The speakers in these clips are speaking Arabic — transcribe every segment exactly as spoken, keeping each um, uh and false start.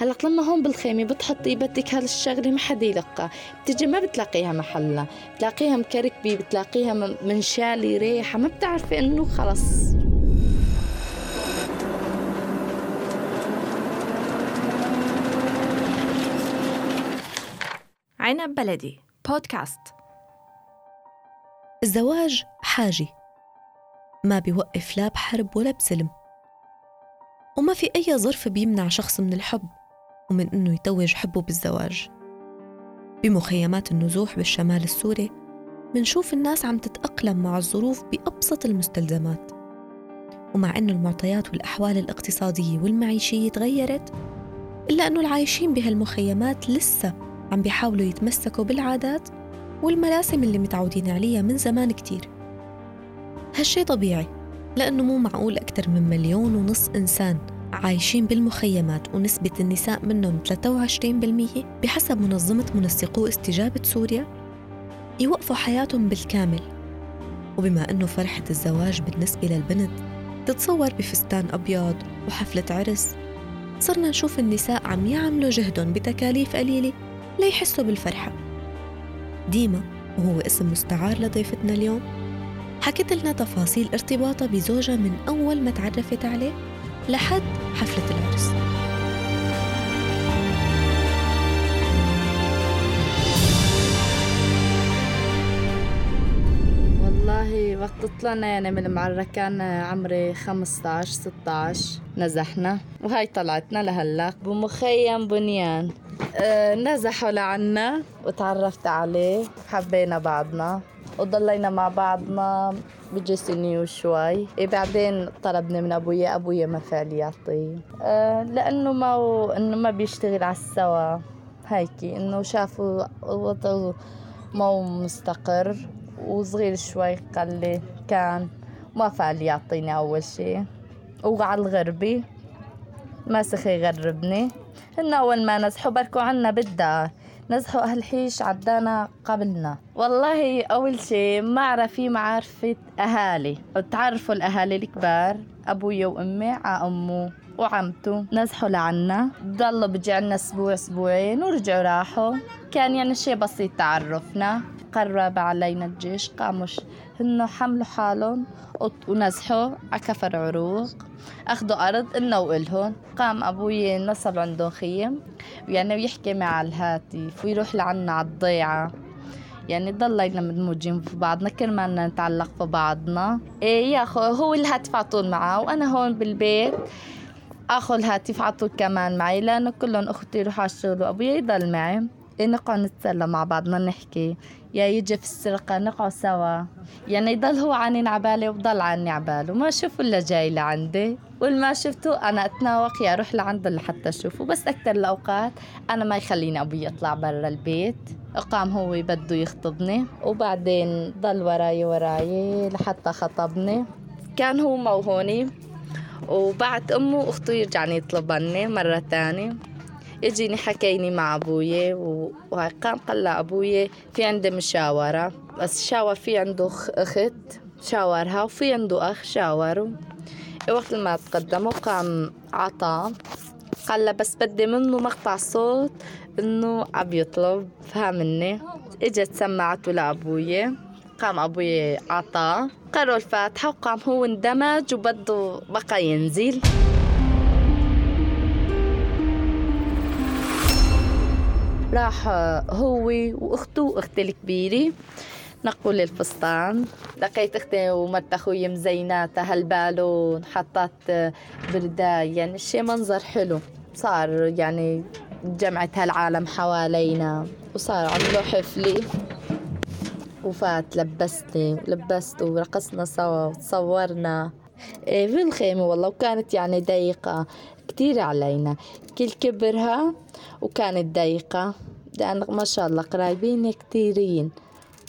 هلا لما هون بالخيمه بتحطي بدك هالشغله ما حدا يلقى، بتجي ما بتلاقيها محلها، بتلاقيها مكركبه، بتلاقيها منشاله، ريحه، ما بتعرفي انه خلص. عنب بلدي بودكاست. الزواج حاجة ما بيوقف لا بحرب ولا بسلم، وما في أي ظرف بيمنع شخص من الحب ومن أنه يتوج حبه بالزواج. بمخيمات النزوح بالشمال السوري منشوف الناس عم تتأقلم مع الظروف بأبسط المستلزمات، ومع أنه المعطيات والأحوال الاقتصادية والمعيشية تغيرت، إلا أنه العايشين بهالمخيمات لسه عم بيحاولوا يتمسكوا بالعادات والملاسم اللي متعودين عليها من زمان كتير. هالشي طبيعي، لأنه مو معقول أكتر من مليون ونص إنسان عايشين بالمخيمات، ونسبة النساء منهم ثلاثة وعشرين بالمية بحسب منظمة منسقو استجابة سوريا يوقفوا حياتهم بالكامل. وبما أنه فرحة الزواج بالنسبة للبنت تتصور بفستان أبيض وحفلة عرس، صرنا نشوف النساء عم يعملوا جهدهم بتكاليف قليلة ليحسوا بالفرحة. ديما، وهو اسم مستعار لضيفتنا اليوم، حكت لنا تفاصيل ارتباطها بزوجها من أول ما تعرفت عليه لحد حفلة العرس. والله وقت طلعنا يعني من المعرة كان عمري خمسة عشر ستة عشر، نزحنا وهاي طلعتنا لهلا بمخيم بنيان. نزحوا لعنا وتعرفت عليه، حبينا بعضنا وضلينا مع بعضنا بيجي سنين وشوي. بعدين طلبنا من أبويا، أبويا ما فعل يعطي لأنه ما إنه ما بيشتغل على السوا، هيكي إنه شافوا وضعه مو مستقر وصغير شوي، قال لي كان ما فعل يعطيني أول شيء، وعلى الغربي ما سخي يغربني. هن أول ما نزحوا بركوا عنا بدها نزحوا أهل حيش عدانا قبلنا. والله أول شيء ما عرفي معرفة أهالي، وتعرفوا الأهالي الكبار، أبويا وأمي ع أمه وعمته. نزحوا لعنا، ضلوا بيجي عنا أسبوع أسبوعين ورجعوا راحوا. كان يعني شيء بسيط تعرفنا. قرب علينا الجيش، قاموا هن حملوا حالهم ونزحوا على كفر عروق، أخذوا أرض إلنا وإلهم. قام أبوي نصب عندهم خيم يعني ويحكي مع الهاتف ويروح لعنا على الضيعة، يعني ضلينا مدموجين في بعضنا كرمالنا نتعلق في بعضنا. إيه يا أخو، هو الهاتف عطول معه وأنا هون بالبيت أخو الهاتف عطول كمان معي، لأنه كلهم أختي يروحوا على الشغل وأبوي يضل معي. نقعد نتسلم مع بعضنا، نحكي يا يجي في السرقة نقعد سوا، يعني يضل هو عني عبالي وضل عني عباله، ما شوفه إلا جاي لعندي، والما شفته أنا أتناوق يا أروح لعنده لحتى أشوفه. بس أكتر الأوقات أنا ما يخليني أبوي يطلع برا البيت. قام هو بده يخطبني وبعدين ضل وراي وراي لحتى خطبني. كان هو موهوني وبعد أمه أخته يرجعني يطلبني مرة تاني. يجيني حكيني مع أبويا، وقام قال له أبويا في عنده مشاورة، بس شاور في عنده أخت شاورها وفي عنده أخ شاوره. وقت ما تقدموا قام عطاه، قال له بس بدي منه مقطع صوت إنه عم يطلب فهم مني. إجت سمعته لأبويا، قام أبويا عطاه، قرأوا الفاتحة وقام هو اندمج وبده بقى ينزل. راح هو وأخته وأختي الكبيرة نقوا للفستان. لقيت أختي ومرت أخوي مزيناتها هالبالون، حطت برداية، يعني الشي منظر حلو. صار يعني جمعت هالعالم حوالينا وصار عملوا حفلة، وفات لبستني ولبست ورقصنا سوا وتصورنا في الخيمة. والله وكانت يعني ضيقة كتير علينا، كل كبرها وكانت ضيقة، لأن ما شاء الله قرايبين كتيرين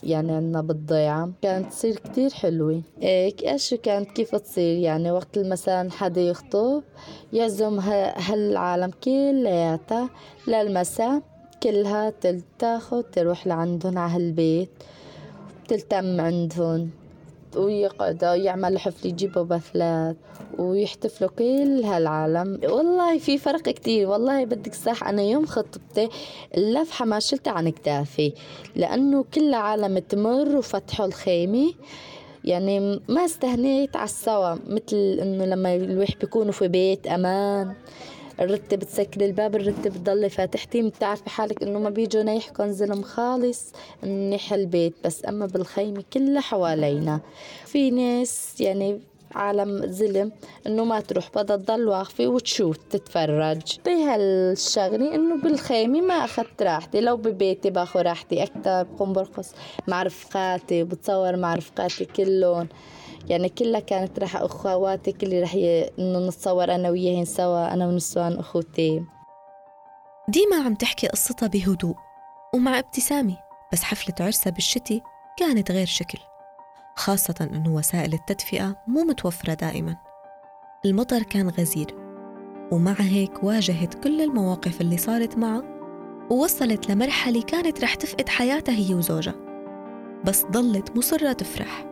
يعني عنا بالضيعة. كانت تصير كتير حلوة. إيش كانت كيف تصير يعني وقت مثلا حدا يخطب يعزم هالعالم كلياتها للمساء، كلها تلتاخد تروح لعندهم على هالبيت وتلتم عندهم ويقعدوا يعمل حفل يجيبوا بثلات ويحتفلوا كل هالعالم. والله في فرق كتير. والله بدك صح، أنا يوم خطبتي اللفحة ما شلتها عن كتافي، لأنه كل عالم تمر وفتحوا الخيمة، يعني ما استهنيت على السوا، مثل إنه لما الواحد بيكونوا في بيت أمان الرتة بتسكر الباب، الرتة بتضل فاتحتي، بتعرف بحالك انه ما بيجوا نيحكم زلم خالص نيح البيت. بس اما بالخيمة كلها حوالينا في ناس، يعني عالم زلم انه ما تروح، بدها تضل واقفة وتشوف تتفرج. بهالشغلة انه بالخيمة ما اخذت راحتي، لو ببيتي باخذ راحتي اكتر، بقوم برقص مع رفقاتي، بتصور مع رفقاتي كلهم، يعني كلها كانت راح أخواتي كلي راح ي... إنه نتصور أنا وياهن سوا، أنا ونسوان أخوتي. ديما عم تحكي قصتها بهدوء ومع ابتسامة، بس حفلة عرسها بالشتي كانت غير شكل، خاصة إنه وسائل التدفئة مو متوفرة دائما. المطر كان غزير، ومع هيك واجهت كل المواقف اللي صارت معها، ووصلت لمرحلة كانت راح تفقد حياتها هي وزوجها، بس ضلت مصرة تفرح.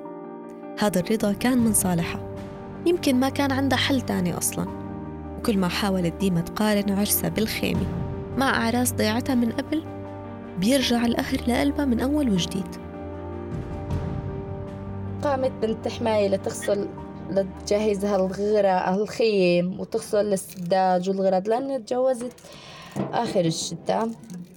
هذا الرضا كان من صالحها، يمكن ما كان عندها حل تاني أصلاً. وكل ما حاولت ديما تقارن عرسها بالخيمة مع أعراس ضيعتها من قبل، بيرجع القهر لقلبها من أول وجديد. قامت بنت حماية لتغسل لتجهز هالغرة الخيم وتغسل السداج والغرض، لأن تجوزت آخر الشتاء،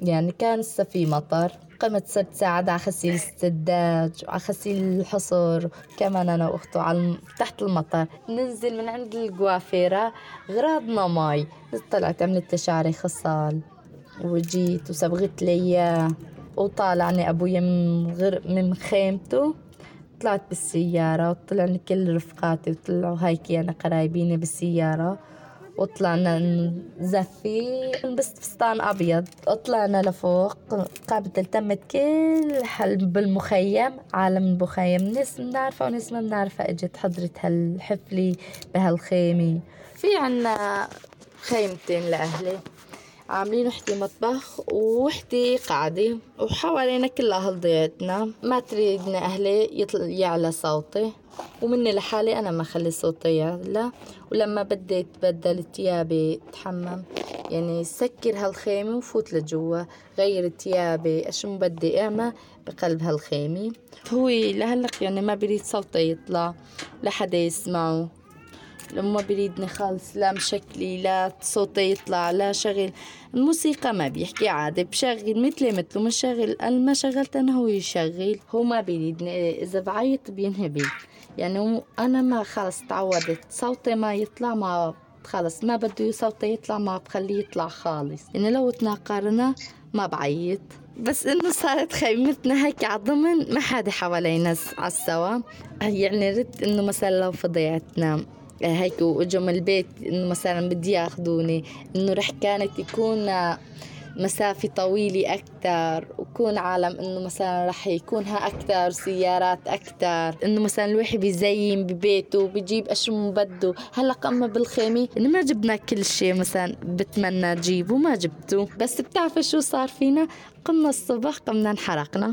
يعني كان لسه في مطر. قامت صرت تساعد على غسيل السداج وعلى غسيل الحصر كمان، أنا وأخته على تحت المطر. ننزل من عند القوافيرة غراضنا ماي، طلعت عملت شعري خصال وجيت وصبغت لي، وطالعني أبويا من غير من خيمته. طلعت بالسيارة وطلعني كل رفقاتي، وطلعوا هايكي أنا قرايبيني بالسيارة، وطلعنا نزفي لبست فستان أبيض، وطلعنا لفوق. قامت التمت كل حل بالمخيم، عالم المخيم، ناس منعرفة وناس ما منعرفة اجت حضرت هالحفلة بهالخيمة. في عنا خيمتين لأهلي، عاملين وحدي مطبخ ووحدي قاعدة، وحوالينا كل أهل ضيعتنا، ما تريدنا أهلي يطلع يعلى صوتي، ومني لحالي أنا ما خلي صوتي يعلى. ولما بدي أتبدل تيابي أتحمم، يعني سكر هالخيمة وفوت لجوا، غير تيابي أشم بدي أعمى بقلب هالخيمة. هو لهلق يعني ما بريد صوتي يطلع لحد يسمعه، لما بريدني خالص، لا مشكلي لا صوتي يطلع لا شغل الموسيقى، ما بيحكي عادي بشغل مثلي مثله، مشغل أنا ما شغلت أنا هو يشغل، هو ما بريدني، إذا بعيط بينهبل، يعني أنا ما خلص تعودت صوتي ما يطلع، ما خلص ما بده صوتي يطلع، ما بخليه يطلع خالص، يعني لو تناقرنا ما بعيط. بس إنه صارت خيمتنا هيك عضمن، ما حدا حوالينا عالسوا، يعني رد إنه مثلا لو فضيعتنا هيك واجوا من البيت انه مثلا بدي ياخذوني، انه رح كانت يكون مسافه طويله اكثر، وكون عالم انه مثلا رح يكونها اكثر سيارات اكثر، انه مثلا الواحد بيزين ببيته بيجيب اشي مبده. هلا اما بالخيمه انه ما جبنا كل شيء مثلا بتمنى تجيبه ما جبته، بس بتعرف شو صار فينا؟ قمنا الصبح قمنا انحرقنا.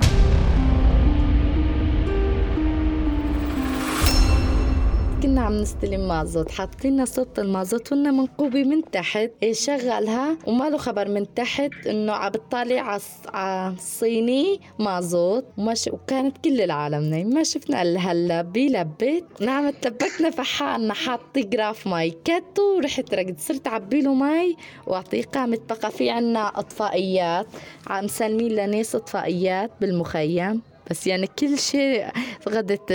كنا عم نستلم مازوت، حاطين صوت المازوت وإنه منقوبة من تحت، شغلها وما له خبر من تحت إنه عم بتطالع على الصيني مازوت، وكانت كل العالم نايم ما شفنا إلا هلا بلبت نعم تلبكنا فحالنا، حاطي جراف مي كاتو ورحت رقد صرت أعبي له مي وأعطيه. قامت بقى في عنا أطفائيات عم سلمين لناس أطفائيات بالمخيم، بس يعني كل شيء فقدت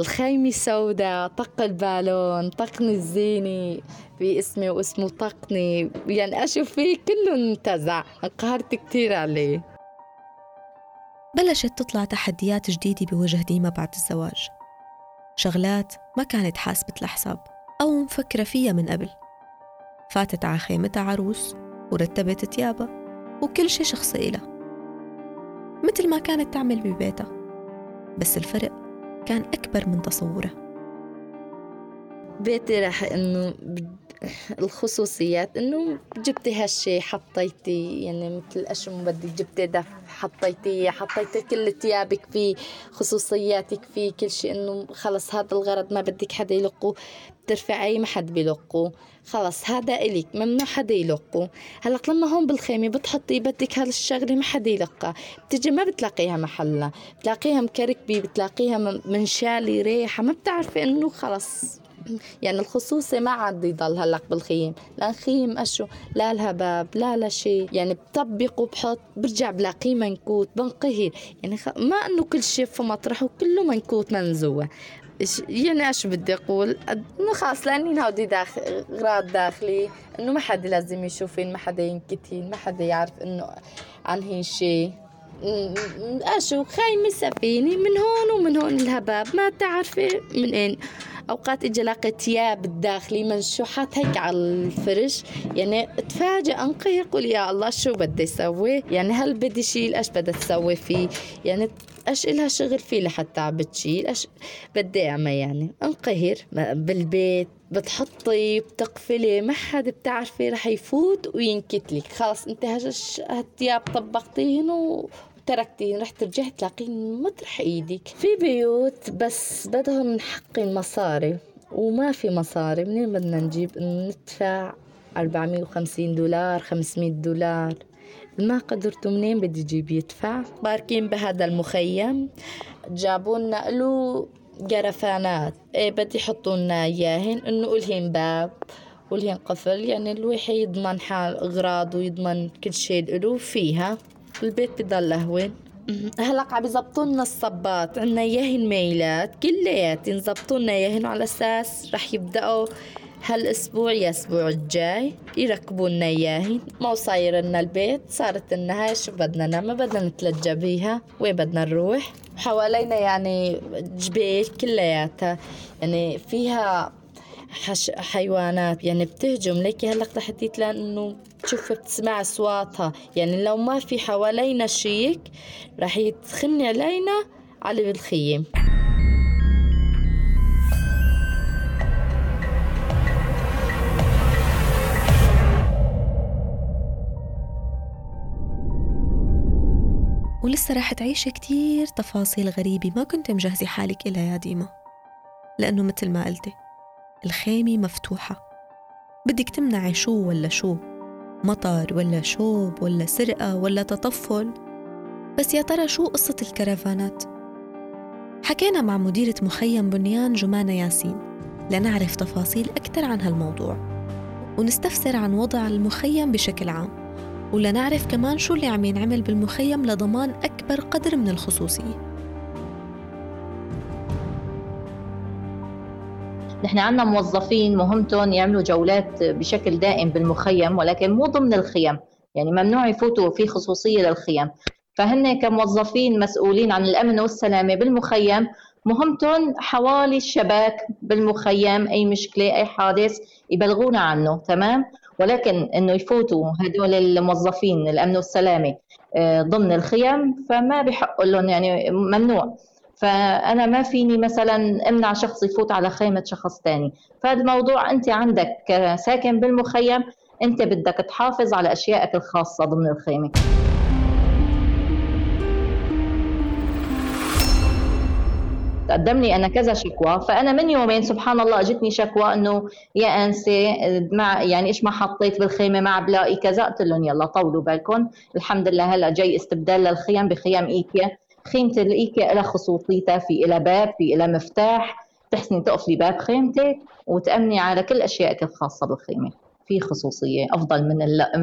الخيمة سوداء، طق البالون، طقني الزيني باسمي واسمه طقني، يعني أشوف فيه كله انتزع، انقهرت كتير عليه. بلشت تطلع تحديات جديدة بوجه ديما بعد الزواج، شغلات ما كانت حاسبة الحساب أو مفكرة فيها من قبل. فاتت على خيمتها عروس ورتبت تيابها وكل شيء شخصي لها مثل ما كانت تعمل ببيتها، بس الفرق كان أكبر من تصوره. بقترح إنه الخصوصيات إنه جبتي هالشي حطيتي يعني مثل أشي مبدي جبتي دف حطيتي حطيتي كل تيابك فيه خصوصياتك فيه كل شيء إنه خلص هذا الغرض ما بدك حدا يلقوه بترفعي ما حد بيلقوه خلص هذا إلك ممنوع حدا يلقوه. هلا لما هون بالخيمة بتحطي بدك هالشغلة ما حدا يلقى بتجي ما بتلاقيها محلها بتلاقيها مكركبة بتلاقيها منشالة ريحة ما بتعرفي إنه خلص يعني الخصوصي ما عاد يضل هلق بالخيم لأن خيم أشو لا لها باب لا لا شيء يعني بطبق وبحط برجع بلاقيه منكوت بنقهر يعني خ... ما أنه كل شيء في مطرح وكله منكوت منزوة يعني أشو بدي أقول أنه خاص لأني هودي داخل غراض داخلي أنه ما حد لازم يشوفين ما حد ينكتين ما حد يعرف أنه عن هين شيء أشو خيمة سفينة من هون ومن هون الهباب ما تعرفي من أين. أوقات إجي لاقي تياب الداخلي منشوحات هيك على الفرش يعني اتفاجئ أنقهر قول يا الله شو بدي سوي يعني هل بدي شيل أش بدي تسوي فيه يعني أش إلها شغل فيه لحتى عبتشيل أش بدي أعمل يعني أنقهر بالبيت بتحطي بتقفلي ما حد بتعرفي رح يفوت وينكتلك خلاص انت هالتياب طبقتين و تركتين رح ترجعي تلاقين مطرح ايدك. في بيوت بس بدهم حق المصاري وما في مصاري منين بدنا نجيب ندفع أربعمية وخمسين دولار خمسمية دولار ما قدرتوا منين بدي جيب يدفع. باركين بهذا المخيم جابوا لنا له جرفانات ايه بدي حطوا لنا اياهن انه قلهن باب قلهن قفل يعني الواحد يضمن حال اغراض ويضمن كل شيء له فيها البيت بضل هون. هلق عم يظبطوا لنا الصبات عندنا ياهن ميلات كليات ينظبطوا لنا ياهن على اساس رح يبداوا هالاسبوع يا اسبوع الجاي يركبوا لنا ياهن ما صاير لنا البيت صارت لنا هاي شو بدنا نعمل بدنا نتلجى بيها وين بدنا نروح حوالينا يعني جبال كلياتها يعني فيها حش حيوانات يعني بتهجم ليكي هلق لحديت لانه تشوفي بتسمع أصواتها يعني لو ما في حوالينا شيك رح يتخن علينا على الخيم. ولسه راح تعيشي كتير تفاصيل غريبة ما كنت مجهزة حالك إلها يا ديما لأنه مثل ما قلتي الخيمة مفتوحة بدك تمنعي شو ولا شو مطر ولا شوب ولا سرقة ولا تطفل. بس يا ترى شو قصة الكرفانات؟ حكينا مع مديرة مخيم بنيان جمانه ياسين لنعرف تفاصيل أكثر عن هالموضوع ونستفسر عن وضع المخيم بشكل عام ولنعرف كمان شو اللي عم ينعمل بالمخيم لضمان أكبر قدر من الخصوصية. نحن عندنا موظفين مهمتهم يعملوا جولات بشكل دائم بالمخيم ولكن مو ضمن الخيم يعني ممنوع يفوتوا في خصوصية للخيم فهن كموظفين مسؤولين عن الأمن والسلامة بالمخيم مهمتهم حوالي الشباك بالمخيم أي مشكلة أي حادث يبلغونا عنه تمام ولكن إنه يفوتوا هدول الموظفين الأمن والسلامة ضمن الخيم فما بحق لهم يعني ممنوع فأنا ما فيني مثلاً أمنع شخص يفوت على خيمة شخص تاني فهذا موضوع أنت عندك كساكن بالمخيم أنت بدك تحافظ على أشيائك الخاصة ضمن الخيمة. تقدم لي أنا كذا شكوى فأنا من يومين سبحان الله أجتني شكوى أنه يا أنسي مع يعني إيش ما حطيت بالخيمة مع بلاقي كذا قلت لهم يلا طولوا بالكم الحمد لله هلأ جاي استبدال للخيم بخيام إيكيا خيمة الإيكيا إلى خصوصيتها في إلى باب في إلى مفتاح تحسني تقفلي باب خيمتك وتأمني على كل أشيائك الخاصة بالخيمة في خصوصية أفضل من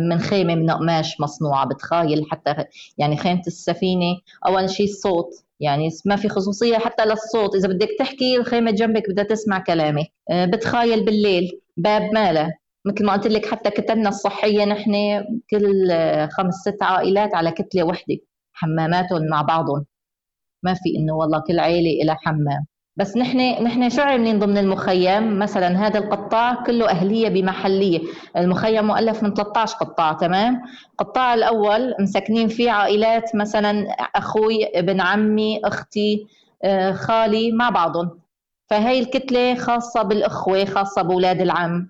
من خيمة من قماش مصنوعة بتخايل حتى يعني خيمة السفينة أول شيء الصوت يعني ما في خصوصية حتى للصوت إذا بدك تحكي الخيمة جنبك بدها تسمع كلامك بتخايل بالليل باب ماله مثل ما قلت لك حتى كتلنا الصحية نحن كل خمس ست عائلات على كتلة وحدة حماماتهم مع بعضهم ما في إنه والله كل عائلة إلى حمام بس نحن نحن شو عاملين ضمن المخيم مثلا هذا القطاع كله أهلية بمحلية المخيم مؤلف من ثلاثة عشر قطاع تمام القطاع الأول مسكنين فيه عائلات مثلا أخوي ابن عمي أختي خالي مع بعضهم فهي الكتلة خاصة بالأخوة، خاصة بولاد العم،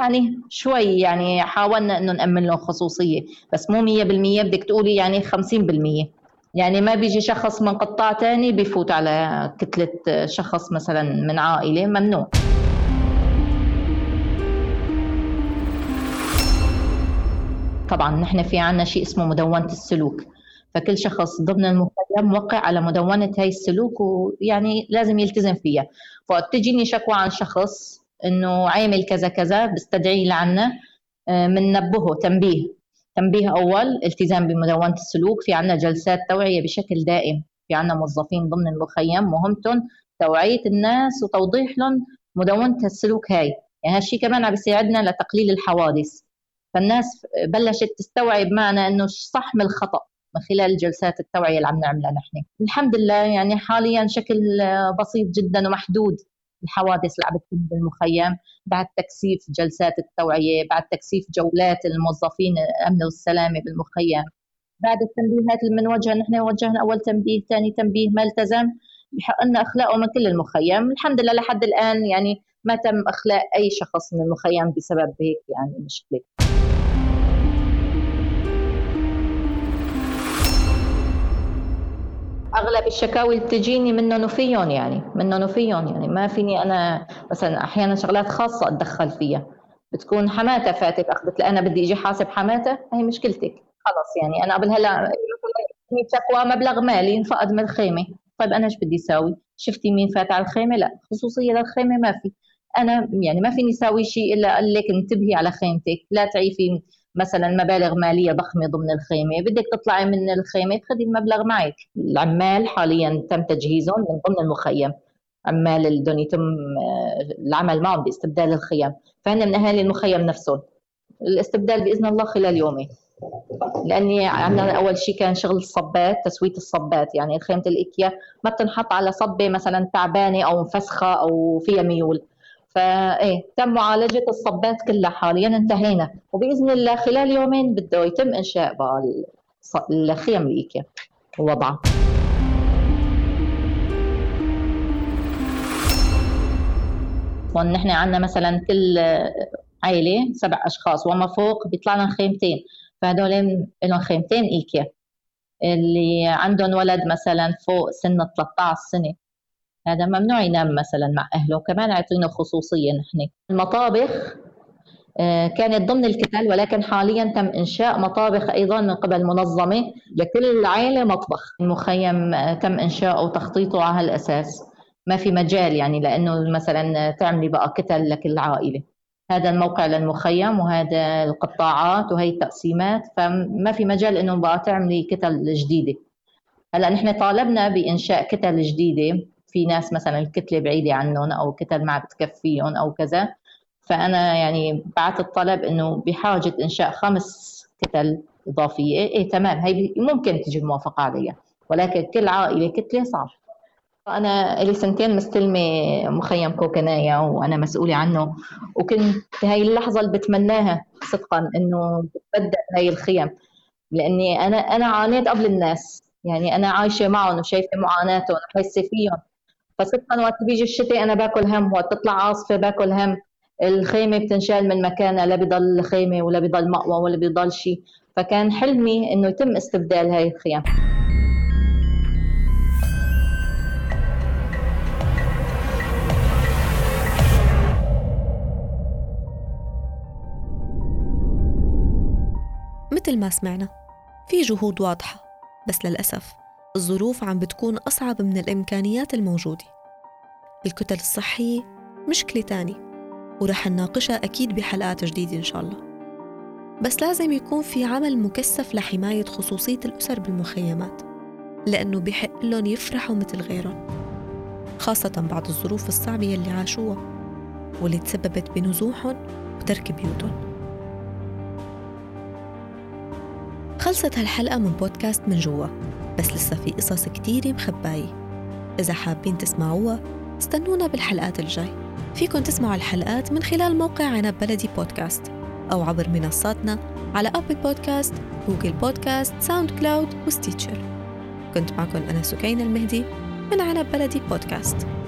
يعني شوي يعني حاولنا أنه نأمن لهم خصوصية، بس مو مية بالمية، بدك تقولي يعني خمسين بالمية، يعني ما بيجي شخص من قطاع تاني بيفوت على كتلة شخص مثلا من عائلة، ممنوع. طبعا نحن في عنا شيء اسمه مدونة السلوك، فكل شخص ضمن المخيم موقع على مدونة هاي السلوك، ويعني لازم يلتزم فيها. فوقت تجيني شكوى عن شخص انه عامل كذا كذا، بستدعيه لعنا، مننبهه تنبيه تنبيه اول التزام بمدونة السلوك. في عنا جلسات توعية بشكل دائم، في عنا موظفين ضمن المخيم مهمتهم توعية الناس وتوضيح لهم مدونة السلوك هاي، يعني هالشي كمان عم بيساعدنا لتقليل الحوادث. فالناس بلشت تستوعب معنا انه صح من الخطأ من خلال جلسات التوعية اللي عم نعملها نحن. الحمد لله يعني حاليا شكل بسيط جدا ومحدود الحوادث اللي عم بتصير بالمخيم، بعد تكثيف جلسات التوعية، بعد تكثيف جولات الموظفين الأمن والسلامة بالمخيم، بعد التنبيهات اللي بنوجهها نحن. وجهنا أول تنبيه، ثاني تنبيه، ما التزم بحق لنا أخلاقه من كل المخيم. الحمد لله لحد الآن يعني ما تم أخلاق أي شخص من المخيم بسبب هيك يعني مشكلة. أغلب الشكاوي اللي تجيني منهم وفيهم يعني منهم وفيهم يعني ما فيني أنا مثلا أحيانا شغلات خاصة أتدخل فيها، بتكون حماتة فاتت أخذت، لأ أنا بدي أجي حاسب حماتة، هي مشكلتك خلاص. يعني أنا قبل هلا شكوى مبلغ مالي انفقد من الخيمة، طيب أنا إيش بدي ساوي؟ شفتي مين فات على الخيمة؟ لأ خصوصية للخيمة ما في، أنا يعني ما فيني ساوي شيء إلا أقول لك انتبهي على خيمتك، لا تعيفي مثلا مبالغ مالية ضخمة ضمن الخيمة. بدك تطلعي من الخيمة تاخذي المبلغ معك. العمال حاليا تم تجهيزهم من ضمن المخيم، عمال اللي دون يتم العمل معهم باستبدال الخيام، فهن من أهالي المخيم نفسهم. الاستبدال بإذن الله خلال يومين، لأني عملنا أول شيء كان شغل الصبات، تسوية الصبات. يعني خيمة الإيكيا ما بتنحط على صبة مثلا تعبانة أو فسخة أو فيها ميول، فايه تم معالجة الصبات كلها حاليا، انتهينا، وبإذن الله خلال يومين بده يتم إنشاء بقى الخيم الإيكيا ووضعها. ونحن عنا مثلا كل عائلة سبع أشخاص وما فوق بيطلع لنا خيمتين، فهدول لهم خيمتين إيكيا. اللي عندهم ولد مثلا فوق سن ثلاثة عشر سنة، هذا ممنوع ينام مثلا مع أهله، كمان عطينا خصوصية. نحن المطابخ كانت ضمن الكتل، ولكن حاليا تم إنشاء مطابخ أيضا من قبل منظمة، لكل عائلة مطبخ. المخيم تم إنشاؤه وتخطيطه على هالأساس، ما في مجال يعني لأنه مثلا تعملي بقى كتل لكل عائلة. هذا الموقع للمخيم وهذا القطاعات وهي التقسيمات، فما في مجال إنه بقى تعملي كتل جديدة. هلأ نحن طالبنا بإنشاء كتل جديدة، في ناس مثلا الكتلة بعيدة عنهم أو كتل ما بتكفيهم أو كذا، فأنا يعني بعت الطلب إنه بحاجة إنشاء خمس كتل إضافية. إيه تمام، هاي ممكن تجي الموافقة عليها، ولكن كل عائلة كتلة صعب. أنا لي سنتين مستلمة مخيم كوكنايا وأنا مسؤولة عنه، وكنت هاي اللحظة اللي بتمناها صدقا إنه تبدأ هاي الخيم، لأني أنا أنا عانيت قبل الناس، يعني أنا عايشة معهم وشايفة معاناتهم وحاسة فيهم. فصدقاً وقت بيجي الشتاء أنا باكل هم، وقت تطلع عاصفة باكل هم، الخيمة بتنشال من مكانها، لا بيضل خيمة ولا بيضل مأوى ولا بيضل شيء. فكان حلمي إنه يتم استبدال هاي الخيام. مثل ما سمعنا في جهود واضحة، بس للأسف الظروف عم بتكون أصعب من الإمكانيات الموجودة. الكتل الصحية مشكلة تانية ورح نناقشها أكيد بحلقات جديدة إن شاء الله، بس لازم يكون في عمل مكثف لحماية خصوصية الأسر بالمخيمات، لأنه بحق لهم يفرحوا مثل غيرهم، خاصة بعد الظروف الصعبة اللي عاشوها واللي تسببت بنزوحهم وترك بيوتهم. خلصت هالحلقة من بودكاست من جوا، بس لسه في قصص كتير مخباية، إذا حابين تسمعوها استنونا بالحلقات الجاي. فيكن تسمعوا الحلقات من خلال موقع عنب بلدي بودكاست، أو عبر منصاتنا على آبل بودكاست، جوجل بودكاست، ساوند كلاود وستيتشر. كنت معكن أنا سكينة المهدي من عنب بلدي بودكاست.